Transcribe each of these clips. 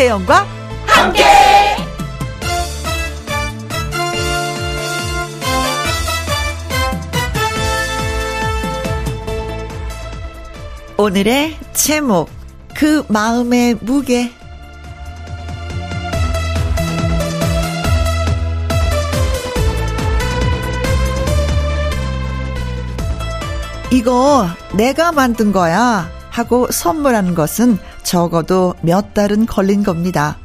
김혜영과 함께. 오늘의 제목, 그 마음의 무게. 이거 내가 만든 거야 하고 선물하는 것은 적어도 몇 달은 걸린 겁니다.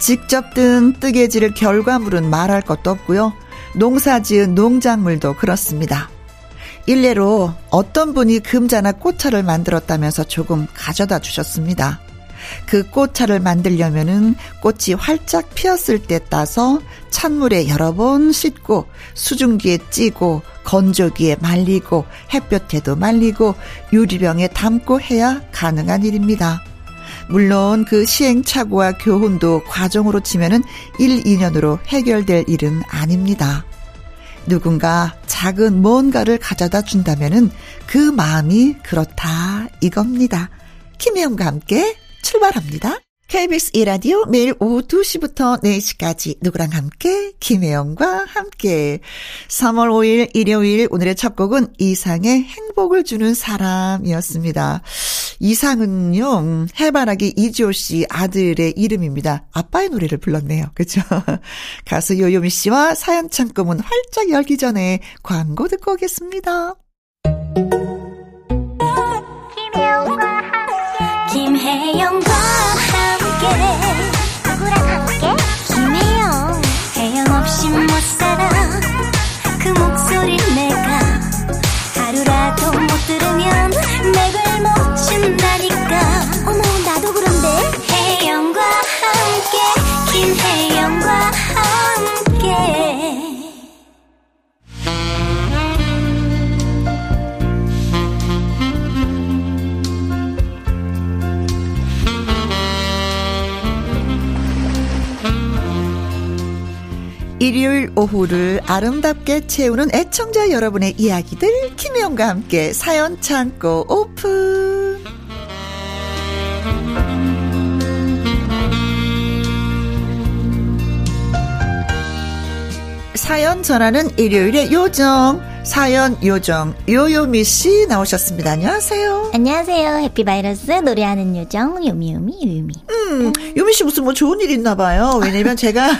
직접 든 뜨개질을 결과물은 말할 것도 없고요. 농사지은 농작물도 그렇습니다. 일례로 어떤 분이 금자나 꽃차를 만들었다면서 조금 가져다 주셨습니다. 그 꽃차를 만들려면은 꽃이 활짝 피었을 때 따서 찬물에 여러 번 씻고 수증기에 찌고 건조기에 말리고 햇볕에도 말리고 유리병에 담고 해야 가능한 일입니다. 물론 그 시행착오와 교훈도 과정으로 치면은 1, 2년으로 해결될 일은 아닙니다. 누군가 작은 뭔가를 가져다 준다면은 그 마음이 그렇다 이겁니다. 김혜영과 함께 출발합니다. KBS 1라디오 매일 오후 2시부터 4시까지 누구랑 함께 김혜영과 함께. 3월 5일 일요일 오늘의 첫 곡은 이상의 행복을 주는 사람이었습니다. 이상은요 해바라기 이지호 씨 아들의 이름입니다. 아빠의 노래를 불렀네요. 그렇죠? 가수 요요미 씨와 사연 창구문 활짝 열기 전에 광고 듣고 오겠습니다. 김혜영과 함께 누구랑 함께 김혜영 태영 없이 못살아 그 목소리 내가 하루라도 못 들으면 내 걸 못 준다니까 어머 나도 그런데 혜영과 함께 김혜영과 함께 일요일 오후를 아름답게 채우는 애청자 여러분의 이야기들 김혜영과 함께 사연 창고 오픈. 사연 전하는 일요일의 요정 사연 요정 요요미 씨 나오셨습니다. 안녕하세요. 안녕하세요. 해피바이러스 노래하는 요정 요미요미 요요미. 요미 씨 무슨 뭐 좋은 일 있나 봐요. 왜냐면 제가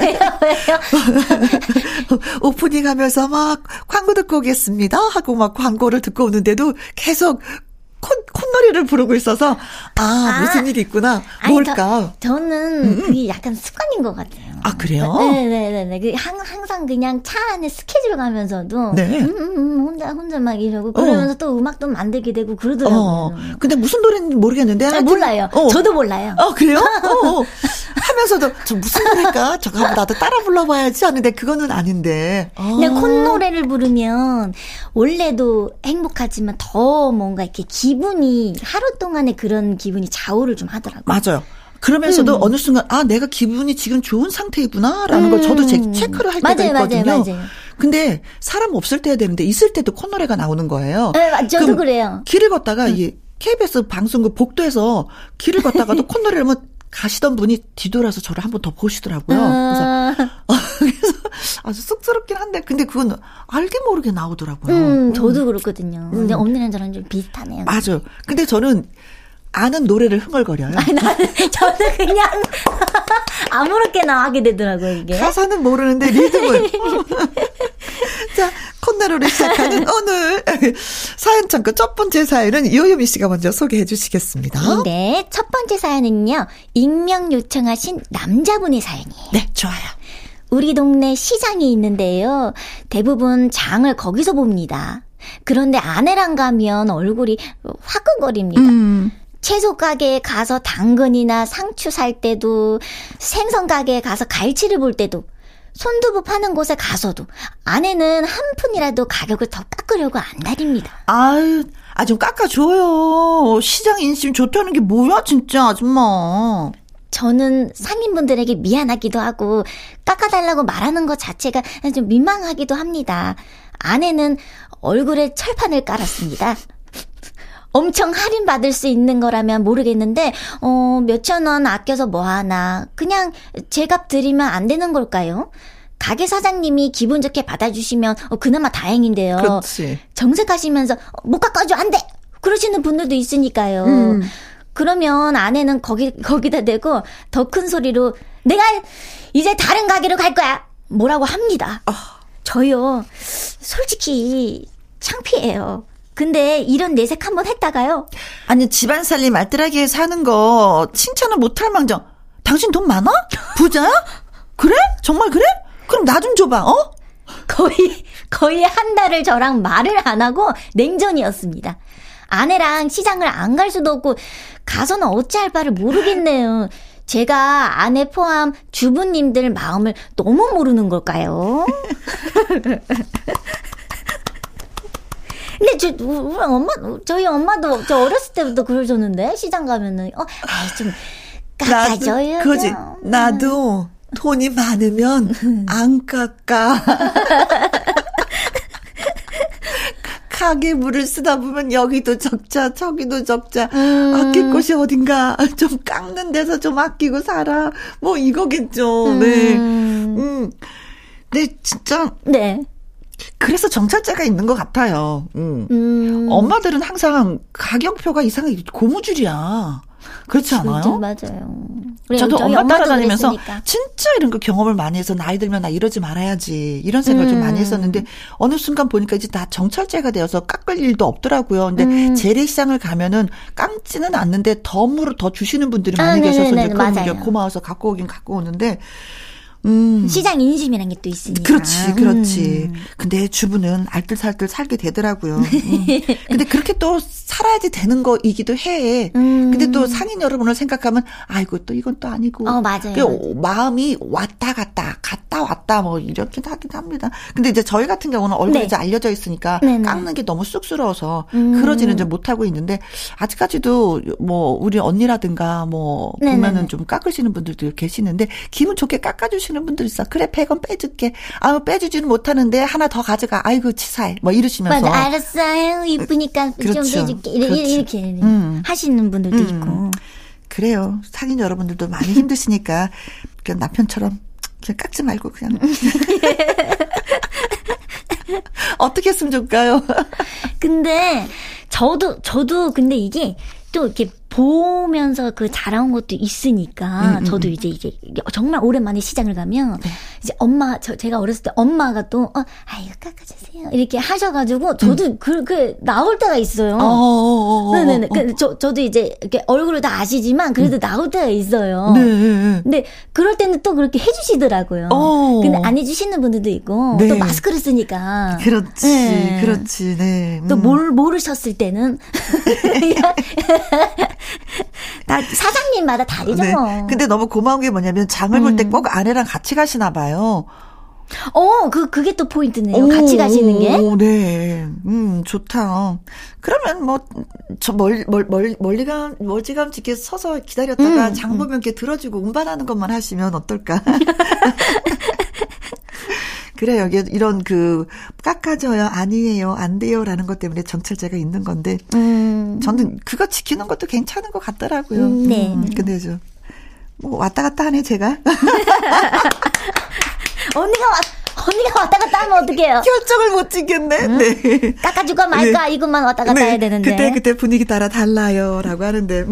왜요? 오프닝 하면서 막 광고 듣고 오겠습니다 하고 막 광고를 듣고 오는데도 계속 콧노래를 부르고 있어서 아 무슨 일이 있구나. 뭘까? 아니, 저는 그게 약간 습관인 것 같아요. 아 그래요? 네네네. 항상 그냥 차 안에 스케줄 가면서도 네. 혼자 막 이러고 그러면서 또 음악도 만들게 되고 그러더라고요. 근데 무슨 노래인지 모르겠는데 아, 몰라요. 저도 몰라요. 아 그래요? 하면서도 저 무슨 노래일까? 저거 나도 따라 불러봐야지 하는데 그거는 아닌데. 근데 콧노래를 부르면 원래도 행복하지만 더 뭔가 이렇게 기분이 하루 동안에 그런 기분이 좌우를 좀 하더라고요. 맞아요. 그러면서도 어느 순간 아 내가 기분이 지금 좋은 상태이구나라는 걸 저도 체크를 할 때가 있거든요. 맞아요. 근데 사람 없을 때 해야 되는데 있을 때도 콧노래가 나오는 거예요. 네, 저도 그래요. 길을 걷다가 이 KBS 방송국 복도에서 길을 걷다가도 콧노래를 하면 가시던 분이 뒤돌아서 저를 한 번 더 보시더라고요. 그래서 아주 쑥스럽긴 한데 근데 그건 알게 모르게 나오더라고요. 저도 그렇거든요. 근데 언니랑 저랑 좀 비슷하네요. 맞아요. 근데 저는 아는 노래를 흥얼거려요. 아니, 나는 저도 그냥 아무렇게 나가게 되더라고요. 이게. 가사는 모르는데 리듬을. 자 콧노래로 시작하는 오늘 사연 창고 첫 번째 사연은 요요미 씨가 먼저 소개해 주시겠습니다. 네. 첫 번째 사연은요. 익명 요청하신 남자분의 사연이에요. 네. 좋아요. 우리 동네 시장이 있는데요. 대부분 장을 거기서 봅니다. 그런데 아내랑 가면 얼굴이 화끈거립니다. 채소 가게에 가서 당근이나 상추 살 때도 생선 가게에 가서 갈치를 볼 때도 손두부 파는 곳에 가서도 아내는 한 푼이라도 가격을 더 깎으려고 안달입니다. 아유, 아 좀 깎아줘요. 시장 인심 좋다는 게 뭐야 진짜 아줌마. 저는 상인분들에게 미안하기도 하고 깎아달라고 말하는 것 자체가 좀 민망하기도 합니다. 아내는 얼굴에 철판을 깔았습니다. 엄청 할인받을 수 있는 거라면 모르겠는데 몇천 원 아껴서 뭐하나 그냥 제 값 드리면 안 되는 걸까요? 가게 사장님이 기분 좋게 받아주시면 그나마 다행인데요. 그렇지. 정색하시면서 못 깎아줘 안 돼! 그러시는 분들도 있으니까요. 그러면 아내는 거기다 대고 더 큰 소리로 내가 이제 다른 가게로 갈 거야! 뭐라고 합니다. 저요. 솔직히 창피해요. 근데 이런 내색 한번 했다가요. 아니 집안 살림 알뜰하게 사는 거 칭찬은 못할 망정. 당신 돈 많아? 부자야? 그래? 정말 그래? 그럼 나 좀 줘봐. 어? 거의 한 달을 저랑 말을 안 하고 냉전이었습니다. 아내랑 시장을 안 갈 수도 없고 가서는 어찌할 바를 모르겠네요. 제가 아내 포함 주부님들 마음을 너무 모르는 걸까요? 근데 저희 엄마도 저 어렸을 때부터 그러셨는데 시장 가면은 좀 깎아줘요. 그거지. 나도 돈이 많으면 안 깎아. 가게 물을 쓰다 보면 여기도 적자 저기도 적자 아낄 곳이 어딘가 좀 깎는 데서 좀 아끼고 살아 뭐 이거겠죠. 네. 네 진짜 네. 그래서 정찰자가 있는 것 같아요. 엄마들은 항상 가격표가 이상하게 고무줄이야. 그렇지 않아요? 맞아요. 저도 엄마 따라다니면서 그랬으니까. 진짜 이런 거 경험을 많이 해서 나이 들면 나 이러지 말아야지 이런 생각을 좀 많이 했었는데 어느 순간 보니까 이제 다 정찰제가 되어서 깎을 일도 없더라고요. 근데 재래시장을 가면은 깎지는 않는데 덤으로 더 주시는 분들이 많이 계셔서 이제 그런 게 고마워서 갖고 오긴 갖고 오는데 시장 인심이라는 게 또 있으니까. 그렇지, 그렇지. 근데 주부는 알뜰살뜰 살게 되더라고요. 근데 그렇게 또 살아야지 되는 거이기도 해. 근데 또 상인 여러분을 생각하면 아이고 또 이건 또 아니고. 맞아요. 마음이 왔다 갔다 갔다 왔다 뭐 이렇게 하기도 합니다. 근데 이제 저희 같은 경우는 얼굴이 네. 이제 알려져 있으니까 네네. 깎는 게 너무 쑥스러워서 그러지는 좀 못하고 있는데 아직까지도 뭐 우리 언니라든가 뭐 네네네. 보면은 좀 깎으시는 분들도 계시는데 기분 좋게 깎아주시는 분들 있어. 그래 100원 빼줄게. 아 빼주지는 못하는데 하나 더 가져가. 아이고 치사해. 뭐 이러시면서. 맞아. 알았어요. 이쁘니까 그렇죠. 좀 빼줄게. 이렇게 하시는 분들도 있고. 그래요. 상인 여러분들도 많이 힘드시니까 그냥 남편처럼 그냥 깎지 말고 그냥. 어떻게 했으면 좋을까요? 근데 저도 근데 이게 또 이렇게. 보면서 그 자라온 것도 있으니까 저도 이제 정말 오랜만에 시장을 가면 네. 이제 엄마 제가 어렸을 때 엄마가 또 아이고 깎아주세요 이렇게 하셔가지고 저도 그 나올 때가 있어요. 네네네. 저도 이제 이렇게 얼굴을 다 아시지만 그래도 나올 때가 있어요. 네. 근데 그럴 때는 또 그렇게 해주시더라고요. 근데 안 해주시는 분들도 있고 네. 또 마스크를 쓰니까. 그렇지, 네. 그렇지. 네. 또 모르셨을 때는. 다 사장님마다 다르죠. 네. 근데 너무 고마운 게 뭐냐면 장을 볼 때 꼭 아내랑 같이 가시나 봐요. 그게 또 포인트네요. 같이 가시는 게. 네. 좋다. 그러면 뭐 저 멀지감치 이렇게 서서 기다렸다가 장 보면 이렇게 들어주고 운반하는 것만 하시면 어떨까? 그래요. 이런 깎아줘요, 아니에요, 안 돼요라는 것 때문에 정찰제가 있는 건데 저는 그거 지키는 것도 괜찮은 것 같더라고요. 네. 근데 뭐 왔다 갔다 하네 제가. 언니가 왔다 갔다 하면 어떡해요? 결정을 못 지켰네. 네. 깎아주고 말까 네. 이것만 왔다 갔다 네. 해야 되는데. 그때 분위기 따라 달라요라고 하는데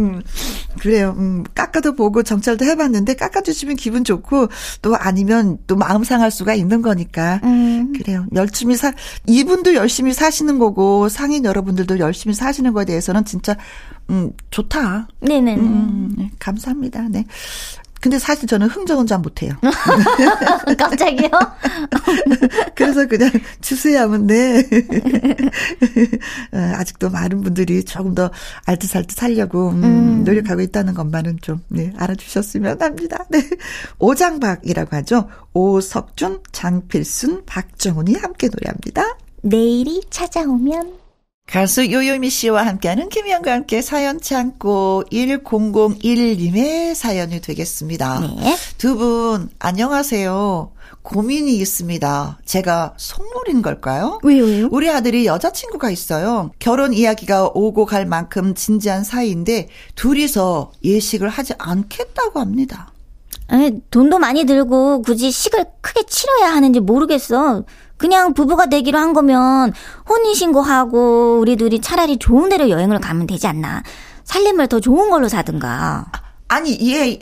그래요. 깎아도 보고 정찰도 해봤는데 깎아주시면 기분 좋고 또 아니면 또 마음 상할 수가 있는 거니까 그래요. 이분도 열심히 사시는 거고 상인 여러분들도 열심히 사시는 거에 대해서는 진짜 좋다. 네네. 감사합니다. 네. 근데 사실 저는 흥정은 잘 못해요. 갑자기요? 그래서 그냥 주세요 하면 네. 아직도 많은 분들이 조금 더 알뜰살뜰 살려고 노력하고 있다는 것만은 좀 네, 알아주셨으면 합니다. 네. 오장박이라고 하죠. 오석준, 장필순, 박정훈이 함께 노래합니다. 내일이 찾아오면. 가수 요요미 씨와 함께하는 김희영과 함께 사연 창고 1001님의 사연이 되겠습니다. 네. 두 분 안녕하세요. 고민이 있습니다. 제가 속물인 걸까요? 왜요? 우리 아들이 여자친구가 있어요. 결혼 이야기가 오고 갈 만큼 진지한 사이인데 둘이서 예식을 하지 않겠다고 합니다. 아니, 돈도 많이 들고 굳이 식을 크게 치러야 하는지 모르겠어. 그냥 부부가 되기로 한 거면 혼인신고하고 우리 둘이 차라리 좋은 데로 여행을 가면 되지 않나. 살림을 더 좋은 걸로 사든가. 아니 얘,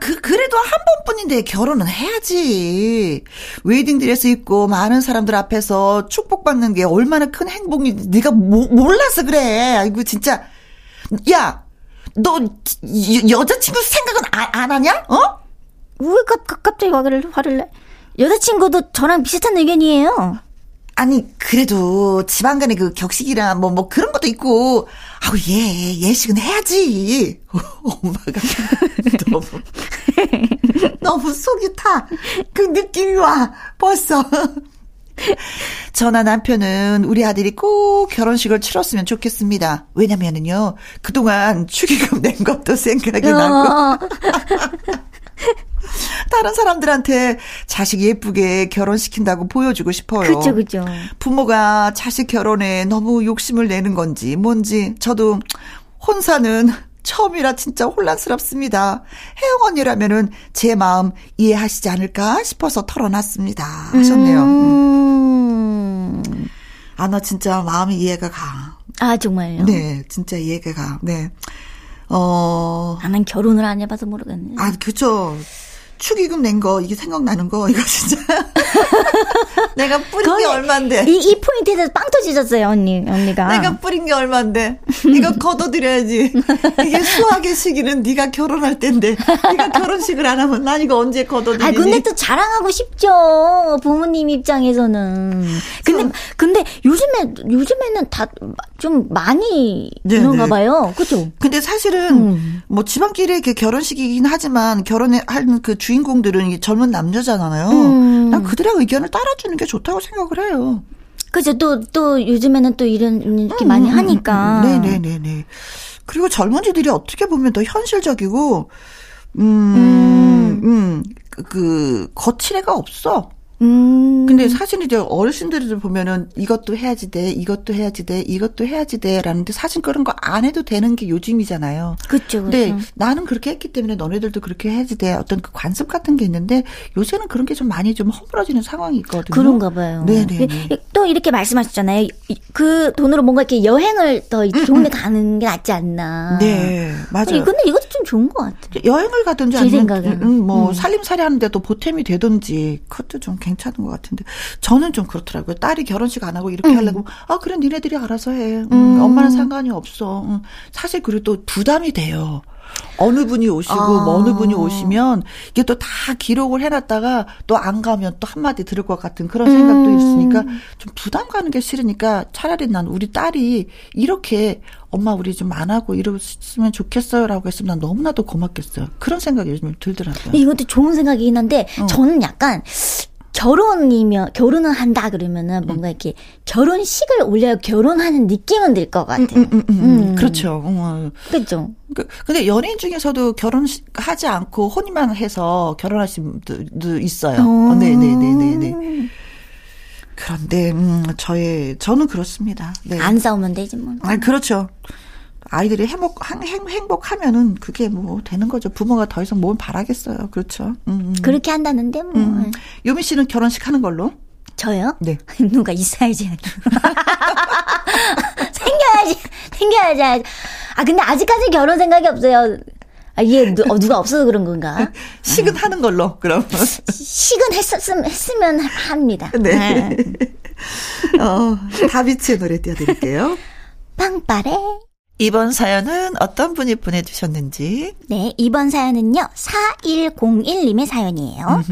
그래도 한 번뿐인데 결혼은 해야지. 웨딩드레스 입고 많은 사람들 앞에서 축복받는 게 얼마나 큰 행복인지 네가 몰라서 그래. 아이고 진짜. 야, 너 여자친구 생각은 안 하냐? 어? 왜 갑자기 화를 내? 여자친구도 저랑 비슷한 의견이에요. 아니 그래도 지방간의 그 격식이랑 뭐 그런 것도 있고, 아우 예 예식은 해야지. 엄마가 너무 속이 타. 그 느낌이 와 벌써. 저나 남편은 우리 아들이 꼭 결혼식을 치렀으면 좋겠습니다. 왜냐면은요 그동안 축의금 낸 것도 생각이 나고. 다른 사람들한테 자식 예쁘게 결혼시킨다고 보여주고 싶어요. 그렇죠, 그렇죠. 부모가 자식 결혼에 너무 욕심을 내는 건지 뭔지 저도 혼사는 처음이라 진짜 혼란스럽습니다. 혜영 언니라면은 제 마음 이해하시지 않을까 싶어서 털어놨습니다. 하셨네요. 아, 나 진짜 마음이 이해가 가. 아, 정말요? 네, 진짜 이해가 가. 네. 난 결혼을 안 해봐서 모르겠네. 아, 그렇죠. 축의금 낸 거, 이게 생각나는 거, 이거 진짜. 내가 뿌린 게 얼만데. 이 포인트에서 빵 터지셨어요, 언니가. 내가 뿌린 게 얼만데. 이거 걷어드려야지. 이게 수학의 시기는 네가 결혼할 때인데. 네가 결혼식을 안 하면 난 이거 언제 걷어드리니. 아, 근데 또 자랑하고 싶죠. 부모님 입장에서는. 근데 요즘에는 다 좀 많이 그런가 봐요. 그죠? 근데 사실은 뭐 지방끼리 이렇게 결혼식이긴 하지만 결혼을 하는 그 주인공들은 젊은 남녀잖아요. 난 그들의 의견을 따라주는 게 좋다고 생각을 해요. 그죠. 또 요즘에는 또 이렇게 많이 하니까. 네네네네. 그리고 젊은이들이 어떻게 보면 더 현실적이고, 거칠애가 없어. 근데 사실 이제 어르신들을 보면은 이것도 해야지 돼, 이것도 해야지 돼, 이것도 해야지 돼, 라는데 사실 그런 거 안 해도 되는 게 요즘이잖아요. 그쵸, 그쵸. 근데 나는 그렇게 했기 때문에 너네들도 그렇게 해야지 돼. 어떤 그 관습 같은 게 있는데 요새는 그런 게 좀 많이 좀 허물어지는 상황이 있거든요. 그런가 봐요. 네네. 또 이렇게 말씀하셨잖아요. 그 돈으로 뭔가 이렇게 여행을 더 좋은 데 가는 게 낫지 않나. 네, 맞아요. 근데 이것도 좀 좋은 것 같아요. 여행을 가든지 제 아니면 뭐 살림살이 하는데 또 보탬이 되든지 그것도 좀 괜찮은 것 같은데 저는 좀 그렇더라고요. 딸이 결혼식 안 하고 이렇게 하려고 아 그래 니네들이 알아서 해. 엄마는 상관이 없어. 사실 그리고 또 부담이 돼요. 어느 분이 오시고 어느 분이 오시면 이게 또 다 기록을 해놨다가 또 안 가면 또 한마디 들을 것 같은 그런 생각도 있으니까 좀 부담 가는 게 싫으니까 차라리 난 우리 딸이 이렇게 엄마 우리 좀 안 하고 이러시면 좋겠어요라고 했으면 난 너무나도 고맙겠어요. 그런 생각이 요즘 들더라고요. 이것도 좋은 생각이긴 한데 저는 약간 결혼을 한다 그러면은 뭔가 이렇게 결혼식을 올려야 결혼하는 느낌은 들 것 같아요. 그렇죠. 그렇죠. 근데 연예인 중에서도 결혼하지 않고 혼인만 해서 결혼하신 분도 있어요. 네네네네네. 그런데 저는 그렇습니다. 네. 안 싸우면 되지 뭐. 아 그렇죠. 아이들이 행복하면은 그게 뭐 되는 거죠. 부모가 더 이상 뭘 바라겠어요. 그렇죠. 그렇게 한다는데 뭐. 요미 씨는 결혼식 하는 걸로? 저요? 네. 누가 있어야지. 생겨야지. 아 근데 아직까지 결혼 생각이 없어요. 아, 얘 누가 없어서 그런 건가? 식은 하는 걸로 그럼. 식은 했으면 합니다. 네. 다비치의 노래 띄워드릴게요. 빵빠레. 이번 사연은 어떤 분이 보내주셨는지. 네, 이번 사연은요. 4101님의 사연이에요.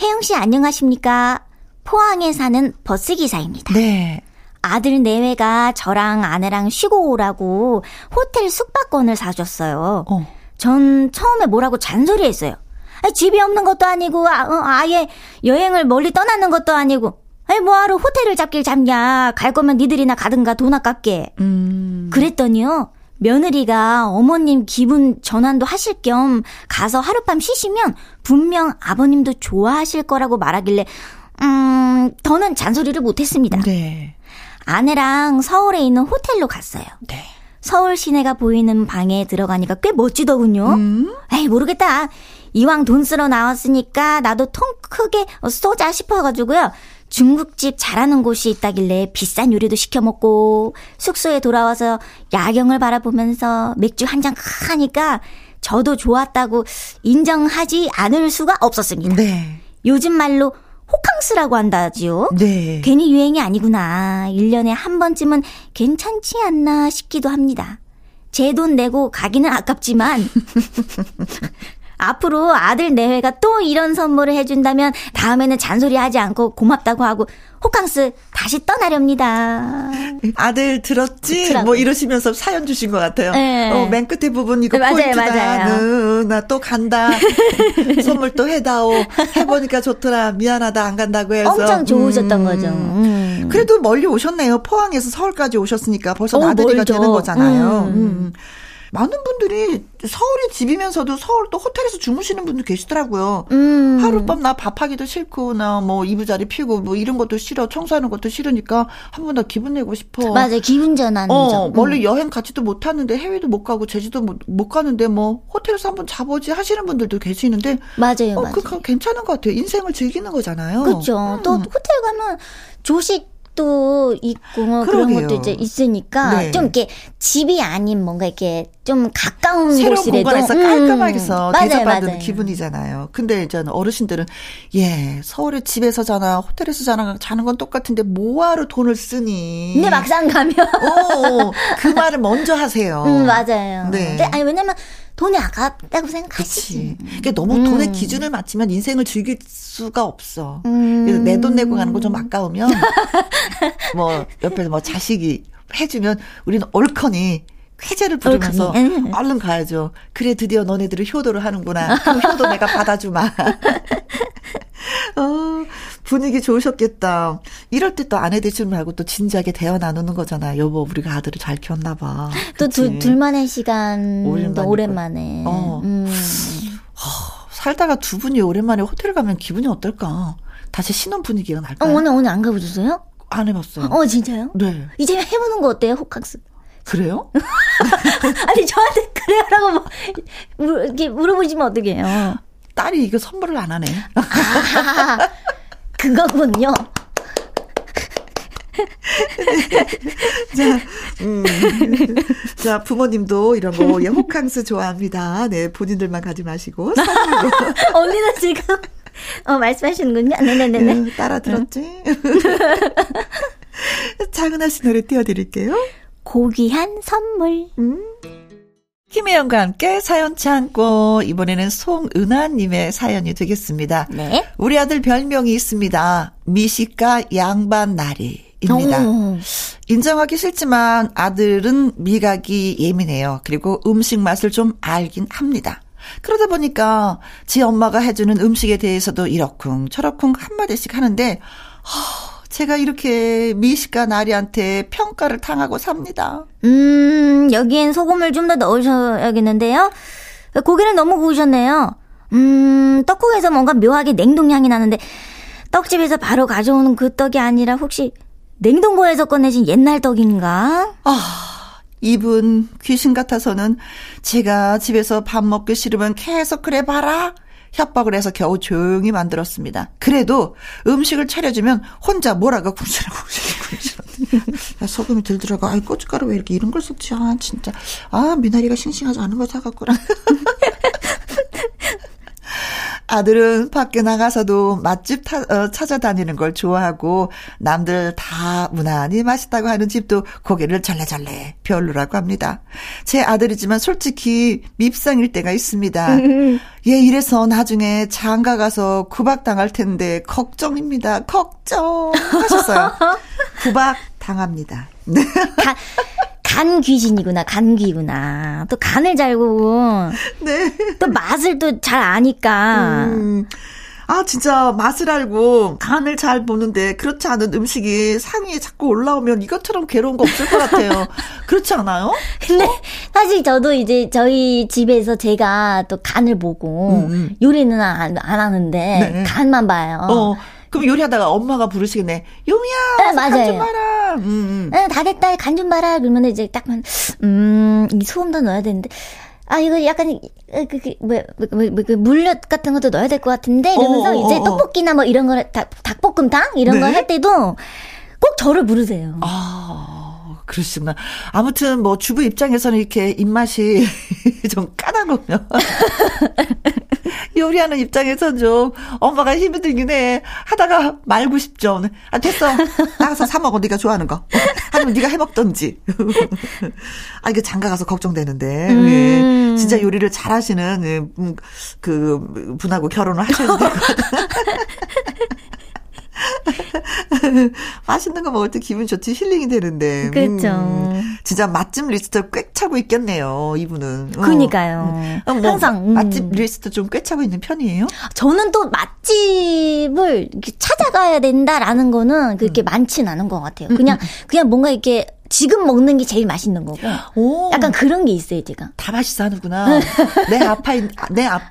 혜영씨 안녕하십니까. 포항에 사는 버스기사입니다. 네. 아들 내외가 저랑 아내랑 쉬고 오라고 호텔 숙박권을 사줬어요. 전 처음에 뭐라고 잔소리했어요. 아니, 집이 없는 것도 아니고 아예 여행을 멀리 떠나는 것도 아니고 아니 뭐하러 호텔을 잡길 잡냐. 갈 거면 니들이나 가든가 돈 아깝게. 그랬더니요. 며느리가 어머님 기분 전환도 하실 겸 가서 하룻밤 쉬시면 분명 아버님도 좋아하실 거라고 말하길래 더는 잔소리를 못했습니다. 네. 아내랑 서울에 있는 호텔로 갔어요. 네. 서울 시내가 보이는 방에 들어가니까 꽤 멋지더군요. 에이 모르겠다. 이왕 돈 쓸어 나왔으니까 나도 통 크게 쏘자 싶어가지고요. 중국집 잘하는 곳이 있다길래 비싼 요리도 시켜 먹고 숙소에 돌아와서 야경을 바라보면서 맥주 한 잔 하니까 저도 좋았다고 인정하지 않을 수가 없었습니다. 네. 요즘 말로 호캉스라고 한다지요. 네. 괜히 유행이 아니구나. 1년에 한 번쯤은 괜찮지 않나 싶기도 합니다. 제 돈 내고 가기는 아깝지만 앞으로 아들 내외가 또 이런 선물을 해준다면 다음에는 잔소리하지 않고 고맙다고 하고 호캉스 다시 떠나렵니다. 아들 들었지? 그치라고. 뭐 이러시면서 사연 주신 것 같아요. 네. 맨 끝에 부분 이거 네, 포인트다. 나 또 간다. 선물 또 해다오. 해보니까 좋더라. 미안하다 안 간다고 해서. 엄청 좋으셨던 거죠. 그래도 멀리 오셨네요. 포항에서 서울까지 오셨으니까 벌써 나들이가 멀죠. 되는 거잖아요. 많은 분들이 서울이 집이면서도 서울 또 호텔에서 주무시는 분들 계시더라고요. 하룻밤 나 밥하기도 싫고 나 뭐 이부자리 피우고 뭐 이런 것도 싫어. 청소하는 것도 싫으니까 한 번 더 기분 내고 싶어. 맞아요. 기분 전환. 멀리 여행 가지도 못하는데 해외도 못 가고 제주도 못 가는데 뭐 호텔에서 한 번 자보지 하시는 분들도 계시는데 맞아요. 맞아요. 그거 괜찮은 것 같아요. 인생을 즐기는 거잖아요. 그렇죠. 또 호텔 가면 조식. 또 있고 그런 것도 이제 있으니까 네. 좀 이렇게 집이 아닌 뭔가 이렇게 좀 가까운 새로운 곳이라도 공간에서 깔끔하게서 대접받는 맞아요. 기분이잖아요. 근데 이제 어르신들은 예 서울에 집에서 자나 호텔에서 자는 건 똑같은데 뭐하러 돈을 쓰니? 근데 막상 가면 그 말을 먼저 하세요. 맞아요. 네. 근데 아니 왜냐면 돈이 아깝다고 생각하시지. 그러니까 너무 돈의 기준을 맞추면 인생을 즐길 수가 없어. 그래서 내 돈 내고 가는 거 좀 아까우면 뭐 옆에서 뭐 자식이 해주면 우리는 올커니 쾌재를 부르면서 얼른 가야죠. 그래 드디어 너네들을 효도를 하는구나. 그럼 효도 내가 받아주마. 분위기 좋으셨겠다. 이럴 때 또 아내 되지 말고 또 진지하게 대화 나누는 거잖아. 여보 우리가 아들을 잘 키웠나 봐. 또 둘만의 시간 오랜만에. 살다가 두 분이 오랜만에 호텔 가면 기분이 어떨까. 다시 신혼 분위기가 날까요? 오늘 안 가보셨어요? 안 해봤어요. 진짜요? 네. 이제 해보는 거 어때요? 호캉스. 그래요? 아니 저한테 그래요라고 이렇게 물어보시면 어떡해요. 딸이 이거 선물을 안 하네. 아, 그거군요. 자, 부모님도 이런 거 예, 호캉스 좋아합니다. 네, 본인들만 가지 마시고. 언니는 지금 말씀하시는군요. 네네네. 따라 들었지? 장은하 씨 노래 띄워드릴게요. 고귀한 선물. 김혜영과 함께 사연 창고. 이번에는 송은아님의 사연이 되겠습니다. 네. 우리 아들 별명이 있습니다. 미식가 양반 나리입니다. 인정하기 싫지만 아들은 미각이 예민해요. 그리고 음식 맛을 좀 알긴 합니다. 그러다 보니까 지 엄마가 해주는 음식에 대해서도 이러쿵 저러쿵 한마디씩 하는데 제가 이렇게 미식가 나리한테 평가를 당하고 삽니다. 여기엔 소금을 좀 더 넣으셔야겠는데요. 고기를 너무 구우셨네요. 떡국에서 뭔가 묘하게 냉동향이 나는데 떡집에서 바로 가져오는 그 떡이 아니라 혹시 냉동고에서 꺼내신 옛날 떡인가? 이분 귀신 같아서는 제가 집에서 밥 먹기 싫으면 계속 그래 봐라. 협박을 해서 겨우 조용히 만들었습니다. 그래도 음식을 차려주면 혼자 뭐라고 야, 소금이 덜 들어가. 아이 고춧가루 왜 이렇게 이런 걸 섞지? 아 진짜. 아 미나리가 싱싱하지 않은 걸 사갖구나. 아들은 밖에 나가서도 맛집 찾아다니는 걸 좋아하고 남들 다 무난히 맛있다고 하는 집도 고개를 절레절레 별로라고 합니다. 제 아들이지만 솔직히 밉상일 때가 있습니다. 얘 이래서 나중에 장가가서 구박당할 텐데 걱정입니다. 걱정 하셨어요. 구박당합니다. 간 귀신이구나, 간 귀구나. 또 간을 잘 보고. 네. 또 맛을 또 잘 아니까. 아 진짜 맛을 알고 간을 잘 보는데 그렇지 않은 음식이 상위에 자꾸 올라오면 이것처럼 괴로운 거 없을 것 같아요. 그렇지 않아요? 근데 사실 저도 이제 저희 집에서 제가 또 간을 보고 요리는 안 하는데 네. 간만 봐요. 그럼 요리하다가 엄마가 부르시겠네. 요미야, 네, 간 좀 봐라. 네, 다 됐다. 간 좀 봐라. 그러면 이제 딱 이 소금 더 넣어야 되는데. 아 이거 약간 물엿 같은 것도 넣어야 될 것 같은데 이러면서 이제 떡볶이나 뭐 이런 거를 닭볶음탕 이런 네? 거 할 때도 꼭 저를 부르세요. 아 그렇습니다. 아무튼 뭐 주부 입장에서는 이렇게 입맛이 좀 까다로우면 요리하는 입장에서는 좀 엄마가 힘이 들긴 해. 하다가 말고 싶죠. 아 됐어. 나가서 사 먹어. 네가 좋아하는 거. 아니면 네가 해먹던지. 아 이게 장가가서 걱정되는데. 네. 진짜 요리를 잘하시는 그 분하고 결혼을 하셔야 될 것 같아요. 맛있는 거 먹을 때 기분 좋지 힐링이 되는데. 그렇죠. 진짜 맛집 리스트 꽤 차고 있겠네요, 이분은. 그러니까요. 뭐 항상 맛집 리스트 좀 꽤 차고 있는 편이에요? 저는 또 맛집을 찾아가야 된다라는 거는 그렇게 많진 않은 것 같아요. 그냥 뭔가 이렇게. 지금 먹는 게 제일 맛있는 거고. 오. 약간 그런 게 있어요, 제가. 다 맛있어 하는구나. 내 앞에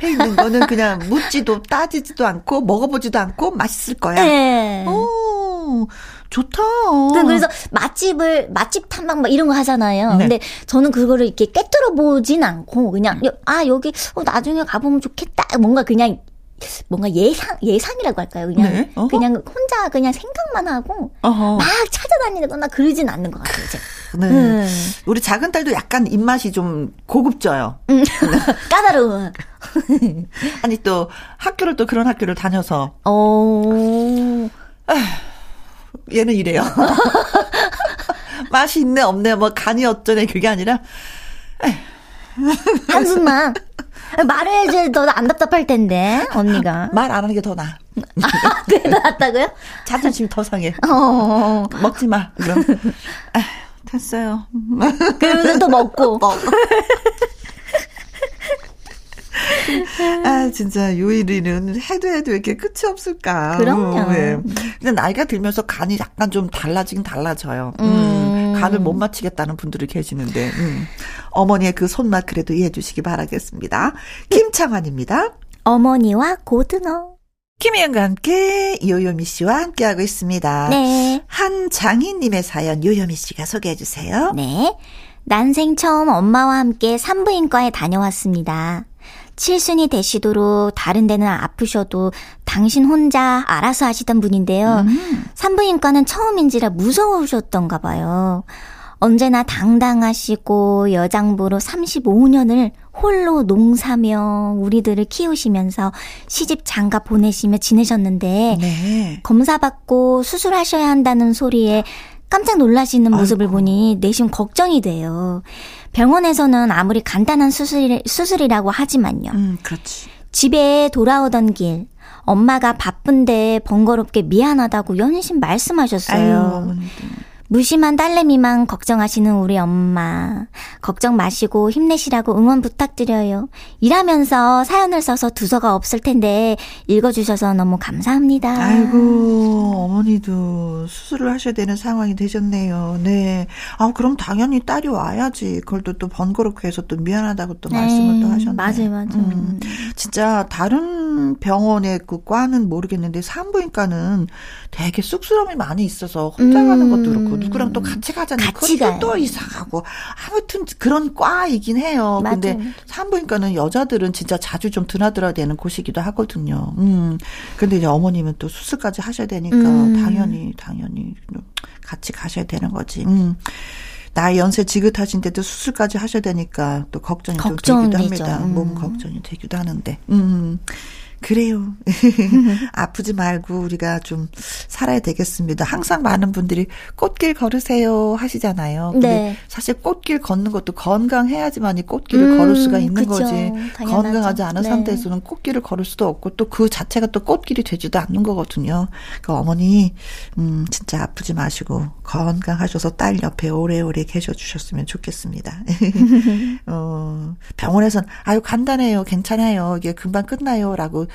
있는 거는 그냥 묻지도 따지지도 않고 먹어보지도 않고 맛있을 거야. 네. 오, 좋다. 그래서 맛집 탐방 막 이런 거 하잖아요. 네. 근데 저는 그거를 이렇게 꿰뚫어 보진 않고 그냥 아 여기 나중에 가보면 좋겠다. 뭔가 그냥 뭔가 예상이라고 할까요? 그냥 네? 그냥 혼자 그냥 생각만 하고 어허. 막 찾아다니거나 그러진 않는 것 같아요. 네. 우리 작은 딸도 약간 입맛이 좀 고급져요. 까다로워. 아니 또 학교를 또 그런 학교를 다녀서 얘는 이래요. 맛이 있네 없네 뭐 간이 어쩌네 그게 아니라 한숨만 말을 해줘야 더 안 답답할 텐데 언니가 말 안 하는 게 더 나아. 아, 그게 더 낫다고요? 자존심 더 상해. 먹지 마. 그럼 아휴, 됐어요. 그러면서 또 먹고. 아 진짜 요일이는 해도 이렇게 끝이 없을까. 그럼요. 네. 근데 나이가 들면서 간이 약간 좀 달라지긴 달라져요. 간을 못 맞추겠다는 분들이 계시는데 어머니의 그 손맛 그래도 이해해 주시기 바라겠습니다. 김창환입니다. 어머니와 고등어. 김혜영과 함께 요요미 씨와 함께하고 있습니다. 네. 한장희님의 사연 요요미 씨가 소개해 주세요. 네. 난생 처음 엄마와 함께 산부인과에 다녀왔습니다. 칠순이 되시도록 다른 데는 아프셔도 당신 혼자 알아서 하시던 분인데요. 산부인과는 처음인지라 무서우셨던가 봐요. 언제나 당당하시고 여장부로 35년을 홀로 농사며 우리들을 키우시면서 시집 장가 보내시며 지내셨는데 네. 검사받고 수술하셔야 한다는 소리에 깜짝 놀라시는 모습을 보니 내심 걱정이 돼요. 병원에서는 아무리 간단한 수술이라고 하지만요. 그렇지. 집에 돌아오던 길 엄마가 바쁜데 번거롭게 미안하다고 연신 말씀하셨어요. 아유, 무심한 딸내미만 걱정하시는 우리 엄마. 걱정 마시고 힘내시라고 응원 부탁드려요. 일하면서 사연을 써서 두서가 없을 텐데 읽어주셔서 너무 감사합니다. 아이고 어머니도 수술을 하셔야 되는 상황이 되셨네요. 네. 아 그럼 당연히 딸이 와야지. 그걸 또 번거롭게 해서 또 미안하다고 또 말씀을 또 하셨네. 맞아요. 진짜 다른 병원의 그 과는 모르겠는데 산부인과는 되게 쑥스러움이 많이 있어서 혼자 가는 것도 그렇고 누구랑 또 같이 가자니 그것도 또 이상하고 아무튼 그런 과이긴 해요. 맞아요. 근데 산부인과는 여자들은 진짜 자주 좀 드나들어야 되는 곳이기도 하거든요. 근데 이제 어머님은 또 수술까지 하셔야 되니까 당연히 같이 가셔야 되는 거지. 나이 연세 지긋하신데도 수술까지 하셔야 되니까 또 걱정이 되기도 합니다. 몸 걱정이 되기도 하는데. 그래요. 아프지 말고 우리가 좀 살아야 되겠습니다. 항상 많은 분들이 꽃길 걸으세요 하시잖아요. 근데 네. 사실 꽃길 걷는 것도 건강해야지만 이 꽃길을 걸을 수가 있는 그쵸. 거지. 당연하죠. 건강하지 않은 네. 상태에서는 꽃길을 걸을 수도 없고 또 그 자체가 또 꽃길이 되지도 않는 거거든요. 그러니까 어머니 진짜 아프지 마시고 건강하셔서 딸 옆에 오래오래 계셔주셨으면 좋겠습니다. 병원에서는 아유 간단해요. 괜찮아요. 이게 금방 끝나요 라고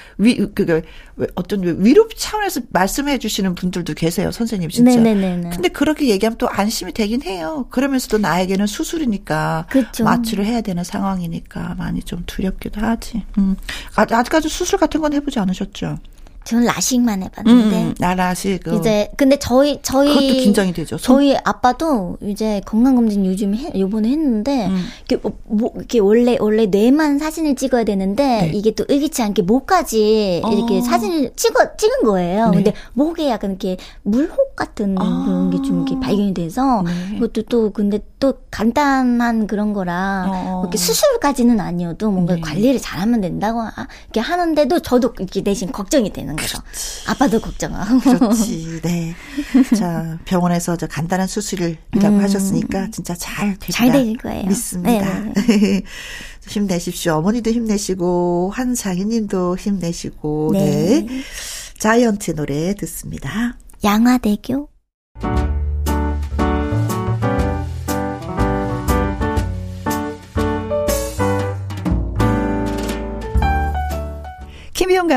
어떤 위로 차원에서 말씀해 주시는 분들도 계세요, 선생님 진짜. 네네네. 근데 그렇게 얘기하면 또 안심이 되긴 해요. 그러면서도 나에게는 수술이니까 그쵸. 마취를 해야 되는 상황이니까 많이 좀 두렵기도 하지. 아직까지 수술 같은 건 해보지 않으셨죠? 저는 라식만 해봤는데. 라식. 이제 근데 저희 그것도 긴장이 되죠. 저희 아빠도 이제 건강검진 요번에 했는데 이렇게, 이렇게 원래 뇌만 사진을 찍어야 되는데 네. 이게 또 의기치 않게 목까지 이렇게 사진을 찍은 거예요. 네. 근데 목에 약간 이렇게 물혹 같은 그런 게 좀 이렇게 발견이 돼서 네. 그것도 또 근데 또 간단한 그런 거라 이렇게 수술까지는 아니어도 뭔가 네. 관리를 잘하면 된다고 이렇게 하는데도 저도 이렇게 대신 걱정이 되는. 그렇죠. 아빠도 걱정하고. 그렇지, 네. 자, 병원에서 저 간단한 수술이라고 하셨으니까 진짜 잘 되실 거예요. 믿습니다. 힘내십시오. 어머니도 힘내시고, 한상희님도 힘내시고, 네. 네. 자이언트 노래 듣습니다. 양화대교. 김희영과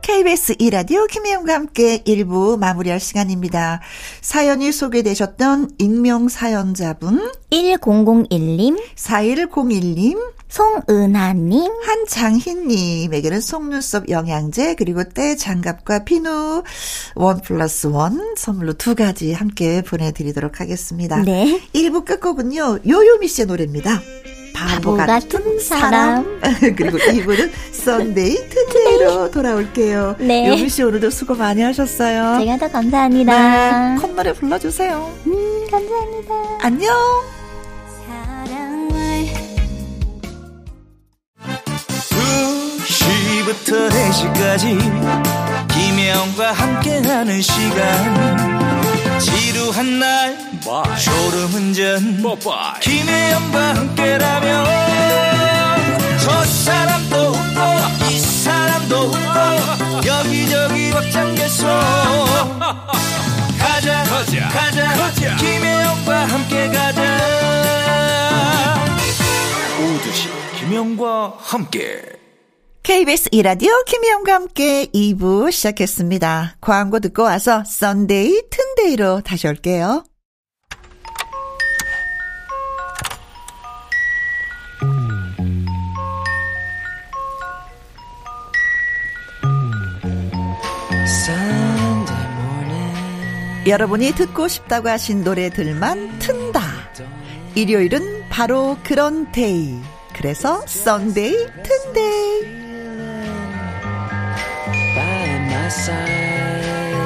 KBS 2라디오 김혜영과 함께 1부 마무리할 시간입니다. 사연이 소개되셨던 익명사연자분 1001님, 4101님, 송은하님, 한장희님에게는 속눈썹 영양제 그리고 때 장갑과 비누 1+1 선물로 두 가지 함께 보내드리도록 하겠습니다. 네. 1부 끝곡은요 요요미 씨의 노래입니다. 바보 같은 사람. 그리고 이분은 썬데이 투데이로 돌아올게요. 네. 요미 씨 오늘도 수고 많이 하셨어요. 제가 더 감사합니다. 네, 콧노래 불러주세요. 감사합니다. 안녕. 사랑을 2시부터 4시까지 김혜영과 함께하는 시간, 지루한 날 졸음운전 김혜영과 함께라면 저 사람도 웃고 이 사람도 웃고 여기저기 벅장개소 가자 김혜영과 함께 가자. 오두시 김혜영과 함께 KBS 2라디오 김희영과 함께 2부 시작했습니다. 광고 듣고 와서 썬데이 튼데이로 다시 올게요. 여러분이 듣고 싶다고 하신 노래들만 튼다. 일요일은 바로 그런 데이. 그래서 썬데이 튼데이. Side.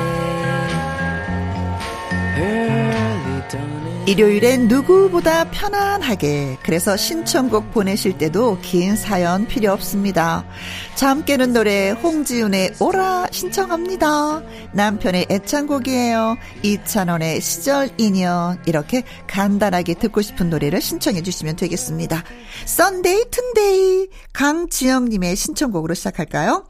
일요일엔 누구보다 편안하게, 그래서 신청곡 보내실 때도 긴 사연 필요 없습니다. 잠 깨는 노래 홍지윤의 오라 신청합니다. 남편의 애창곡이에요. 이찬원의 시절인연. 이렇게 간단하게 듣고 싶은 노래를 신청해 주시면 되겠습니다. 썬데이 튼데이 강지영님의 신청곡으로 시작할까요?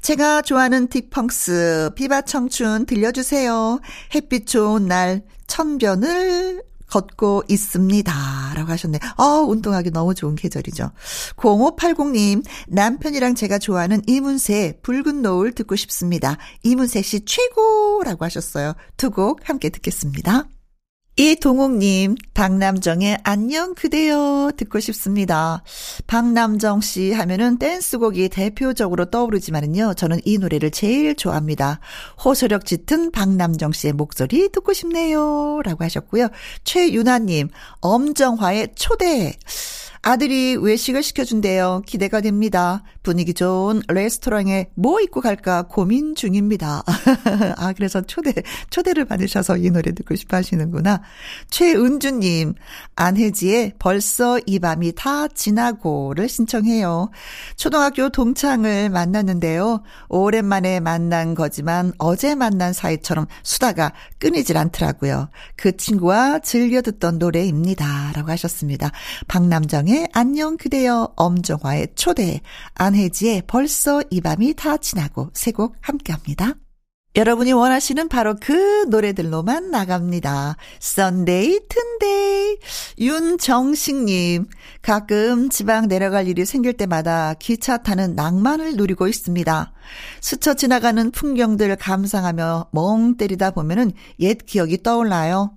제가 좋아하는 딕펑스 비바 청춘 들려주세요. 햇빛 좋은 날 천변을 걷고 있습니다. 라고 하셨네. 운동하기 너무 좋은 계절이죠. 0580님, 남편이랑 제가 좋아하는 이문세, 붉은 노을 듣고 싶습니다. 이문세 씨 최고라고 하셨어요. 두 곡 함께 듣겠습니다. 이동욱님, 박남정의 안녕 그대여 듣고 싶습니다. 박남정 씨 하면은 댄스곡이 대표적으로 떠오르지만은요, 저는 이 노래를 제일 좋아합니다. 호소력 짙은 박남정 씨의 목소리 듣고 싶네요. 라고 하셨고요. 최윤아님, 엄정화의 초대. 아들이 외식을 시켜준대요. 기대가 됩니다. 분위기 좋은 레스토랑에 뭐 입고 갈까 고민 중입니다. 아, 그래서 초대를 받으셔서 이 노래 듣고 싶어 하시는구나. 최은주님, 안혜지의 벌써 이 밤이 다 지나고를 신청해요. 초등학교 동창을 만났는데요. 오랜만에 만난 거지만 어제 만난 사이처럼 수다가 끊이질 않더라고요. 그 친구와 즐겨 듣던 노래입니다. 라고 하셨습니다. 박남정 안녕 그대여, 엄정화의 초대, 안혜지의 벌써 이 밤이 다 지나고 세 곡 함께합니다. 여러분이 원하시는 바로 그 노래들로만 나갑니다. 썬데이 튼데이. 윤정식님, 가끔 지방 내려갈 일이 생길 때마다 기차 타는 낭만을 누리고 있습니다. 스쳐 지나가는 풍경들 감상하며 멍 때리다 보면은 옛 기억이 떠올라요.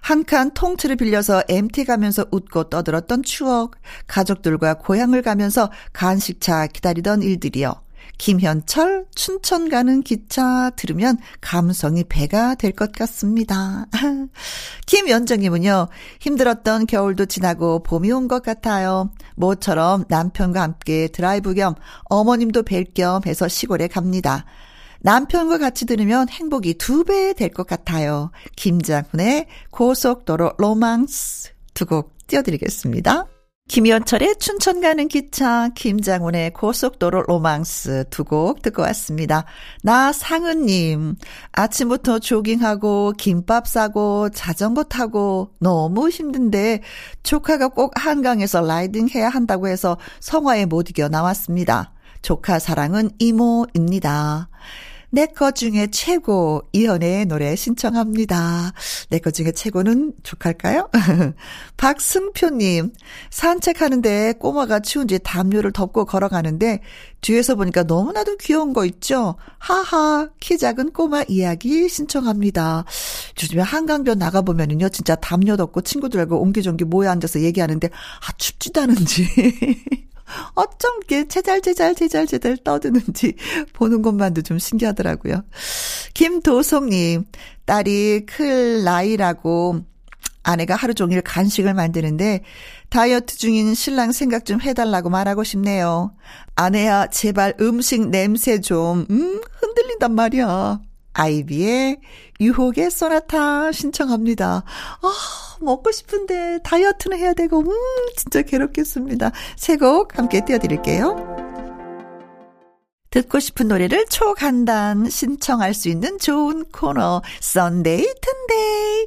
한 칸 통째를 빌려서 MT 가면서 웃고 떠들었던 추억, 가족들과 고향을 가면서 간식차 기다리던 일들이요. 김현철 춘천 가는 기차 들으면 감성이 배가 될 것 같습니다. 김연정님은요, 힘들었던 겨울도 지나고 봄이 온 것 같아요. 모처럼 남편과 함께 드라이브 겸 어머님도 뵐 겸 해서 시골에 갑니다. 남편과 같이 들으면 행복이 2배 될 것 같아요. 김장훈의 고속도로 로망스 두 곡 띄워드리겠습니다. 김현철의 춘천 가는 기차, 김장훈의 고속도로 로망스 두 곡 듣고 왔습니다. 나상은님, 아침부터 조깅하고 김밥 싸고 자전거 타고 너무 힘든데 조카가 꼭 한강에서 라이딩 해야 한다고 해서 성화에 못 이겨 나왔습니다. 조카 사랑은 이모입니다. 내 것 중에 최고, 이현의 노래 신청합니다. 내 것 중에 최고는 조카일까요? 박승표님, 산책하는데 꼬마가 추운지 담요를 덮고 걸어가는데 뒤에서 보니까 너무나도 귀여운 거 있죠? 하하, 키 작은 꼬마 이야기 신청합니다. 요즘에 한강변 나가보면은요, 진짜 담요 덮고 친구들하고 옹기종기 모여 앉아서 얘기하는데, 아, 춥지도 않은지. 어쩜 이렇게 제잘제잘 떠드는지 보는 것만도 좀 신기하더라고요. 김도성님, 딸이 클 나이라고 아내가 하루 종일 간식을 만드는데 다이어트 중인 신랑 생각 좀 해달라고 말하고 싶네요. 아내야, 제발 음식 냄새 좀 흔들린단 말이야. 아이비의 유혹의 소나타 신청합니다. 먹고 싶은데 다이어트는 해야 되고 진짜 괴롭겠습니다. 세 곡 함께 띄워드릴게요. 듣고 싶은 노래를 초간단 신청할 수 있는 좋은 코너 썬데이 튼데이.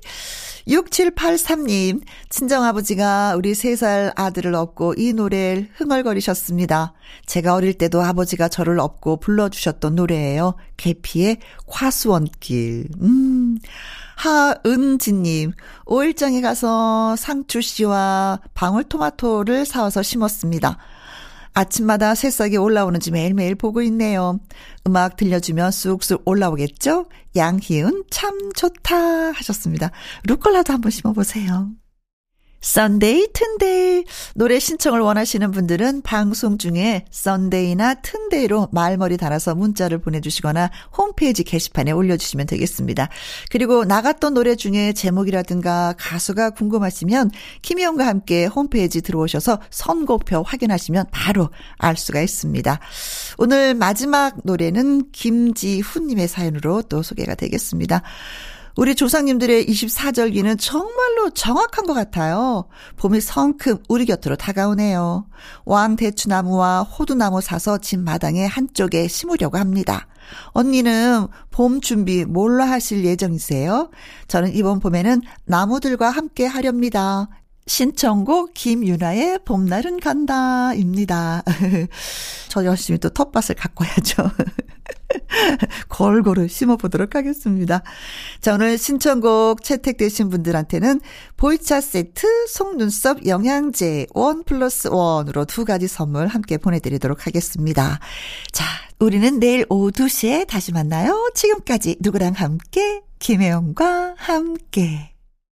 6783님, 친정아버지가 우리 3살 아들을 업고 이 노래를 흥얼거리셨습니다. 제가 어릴 때도 아버지가 저를 업고 불러주셨던 노래예요. 계피의 과수원길. 하은지님, 오일장에 가서 상추씨와 방울토마토를 사와서 심었습니다. 아침마다 새싹이 올라오는지 매일매일 보고 있네요. 음악 들려주면 쑥쑥 올라오겠죠? 양희은 참 좋다 하셨습니다. 루꼴라도 한번 심어보세요. 썬데이 튼데이. 노래 신청을 원하시는 분들은 방송 중에 썬데이나 튼데이로 말머리 달아서 문자를 보내주시거나 홈페이지 게시판에 올려주시면 되겠습니다. 그리고 나갔던 노래 중에 제목이라든가 가수가 궁금하시면 김희영과 함께 홈페이지 들어오셔서 선곡표 확인하시면 바로 알 수가 있습니다. 오늘 마지막 노래는 김지훈님의 사연으로 또 소개가 되겠습니다. 우리 조상님들의 24절기는 정말로 정확한 것 같아요. 봄이 성큼 우리 곁으로 다가오네요. 왕대추나무와 호두나무 사서 집 마당에 한쪽에 심으려고 합니다. 언니는 봄 준비 뭘로 하실 예정이세요? 저는 이번 봄에는 나무들과 함께 하렵니다. 신청곡 김윤아의 봄날은 간다입니다. 저 열심히 또 텃밭을 가꿔야죠. 골고루 심어보도록 하겠습니다. 자, 오늘 신청곡 채택되신 분들한테는 보이차 세트, 속눈썹 영양제 1+1으로 두 가지 선물 함께 보내드리도록 하겠습니다. 자, 우리는 내일 오후 2시에 다시 만나요. 지금까지 누구랑 함께, 김혜영과 함께.